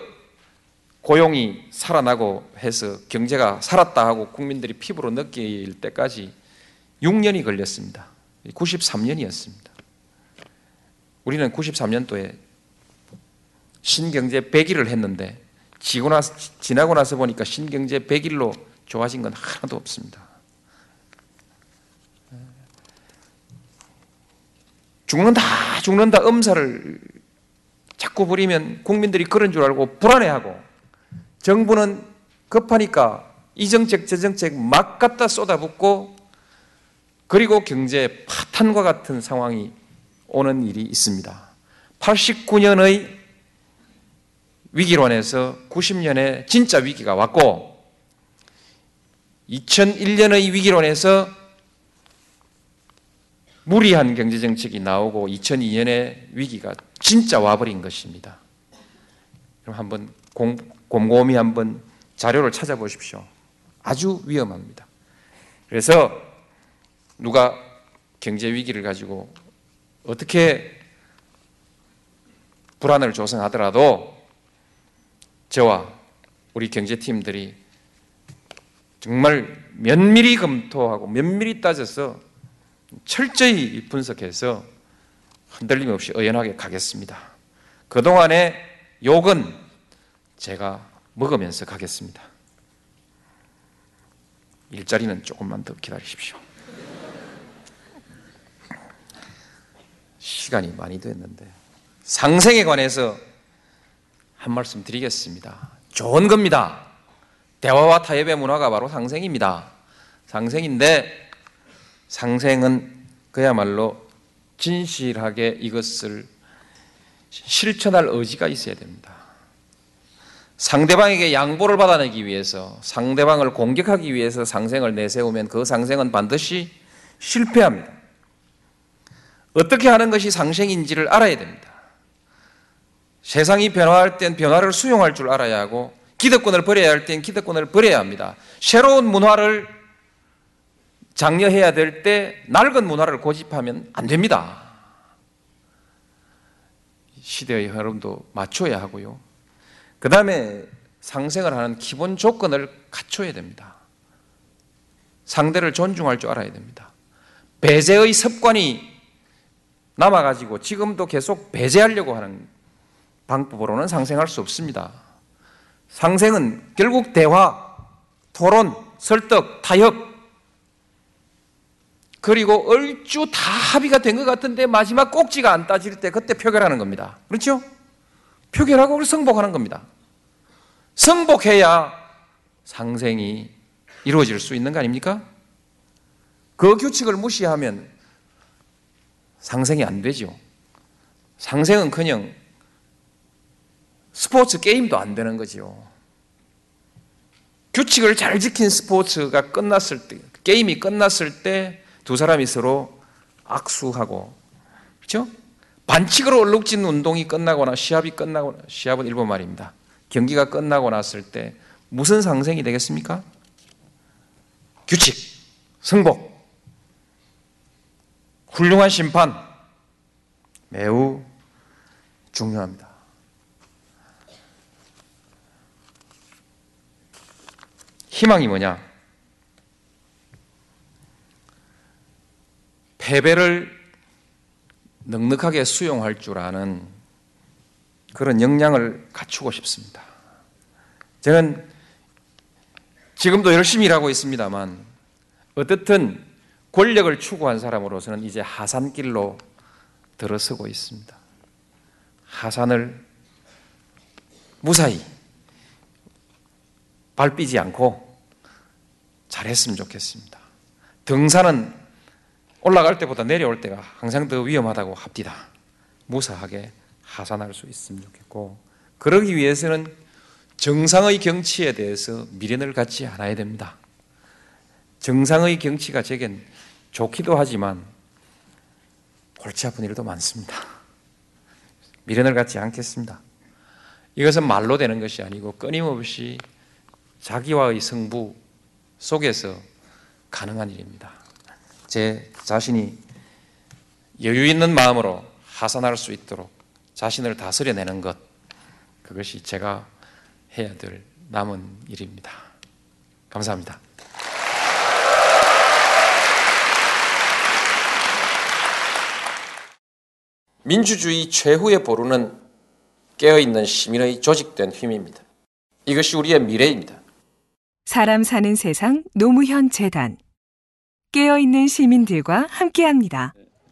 고용이 살아나고 해서 경제가 살았다 하고 국민들이 피부로 느낄 때까지 육 년이 걸렸습니다. 구십삼 년이었습니다. 우리는 구십삼 년도에 신경제 백 일을 했는데 지고 나서, 지나고 나서 보니까 신경제 백 일로 좋아진 건 하나도 없습니다. 죽는다 죽는다 엄살을 자꾸 부리면 국민들이 그런 줄 알고 불안해하고 정부는 급하니까 이 정책 저 정책 막 갖다 쏟아붓고 그리고 경제 파탄과 같은 상황이 오는 일이 있습니다. 팔십구 년의 위기론에서 구십 년에 진짜 위기가 왔고 이천일 년의 위기론에서 무리한 경제정책이 나오고 이천이 년에 위기가 진짜 와버린 것입니다. 그럼 한번 공 곰곰이 한번 자료를 찾아보십시오. 아주 위험합니다. 그래서 누가 경제 위기를 가지고 어떻게 불안을 조성하더라도 저와 우리 경제팀들이 정말 면밀히 검토하고 면밀히 따져서 철저히 분석해서 흔들림 없이 의연하게 가겠습니다. 그동안의 욕은 제가 먹으면서 가겠습니다. 일자리는 조금만 더 기다리십시오. 시간이 많이 됐는데 상생에 관해서 한 말씀 드리겠습니다. 좋은 겁니다. 대화와 타협의 문화가 바로 상생입니다. 상생인데 상생은 그야말로 진실하게 이것을 실천할 의지가 있어야 됩니다. 상대방에게 양보를 받아내기 위해서 상대방을 공격하기 위해서 상생을 내세우면 그 상생은 반드시 실패합니다. 어떻게 하는 것이 상생인지를 알아야 됩니다. 세상이 변화할 땐 변화를 수용할 줄 알아야 하고 기득권을 버려야 할 땐 기득권을 버려야 합니다. 새로운 문화를 장려해야 될 때 낡은 문화를 고집하면 안 됩니다. 시대의 흐름도 맞춰야 하고요. 그 다음에 상생을 하는 기본 조건을 갖춰야 됩니다. 상대를 존중할 줄 알아야 됩니다. 배제의 습관이 남아가지고 지금도 계속 배제하려고 하는 방법으로는 상생할 수 없습니다. 상생은 결국 대화, 토론, 설득, 타협 그리고 얼추 다 합의가 된 것 같은데 마지막 꼭지가 안 따질 때 그때 표결하는 겁니다. 그렇죠? 표결하고 그걸 승복하는 겁니다. 승복해야 상생이 이루어질 수 있는 거 아닙니까? 그 규칙을 무시하면 상생이 안 되죠. 상생은커녕 스포츠 게임도 안 되는 거죠. 규칙을 잘 지킨 스포츠가 끝났을 때, 게임이 끝났을 때 두 사람이 서로 악수하고, 그렇죠? 반칙으로 얼룩진 운동이 끝나거나 시합이 끝나거나, 시합은 일본 말입니다. 경기가 끝나고 났을 때 무슨 상생이 되겠습니까? 규칙, 승복, 훌륭한 심판, 매우 중요합니다. 희망이 뭐냐? 패배를 넉넉하게 수용할 줄 아는 그런 역량을 갖추고 싶습니다. 저는 지금도 열심히 일하고 있습니다만 어떻든 권력을 추구한 사람으로서는 이제 하산길로 들어서고 있습니다. 하산을 무사히 발 삐지 않고 잘했으면 좋겠습니다. 등산은 올라갈 때보다 내려올 때가 항상 더 위험하다고 합디다. 무사하게 하산할 수 있으면 좋겠고, 그러기 위해서는 정상의 경치에 대해서 미련을 갖지 않아야 됩니다. 정상의 경치가 제겐 좋기도 하지만 골치 아픈 일도 많습니다. 미련을 갖지 않겠습니다. 이것은 말로 되는 것이 아니고 끊임없이 자기와의 승부 속에서 가능한 일입니다. 제 자신이 여유 있는 마음으로 하산할 수 있도록 자신을 다스려내는 것, 그것이 제가 해야 될 남은 일입니다. 감사합니다. 민주주의 최후의 보루는 깨어있는 시민의 조직된 힘입니다. 이것이 우리의 미래입니다. 사람 사는 세상 노무현 재단, 깨어있는 시민들과 함께합니다.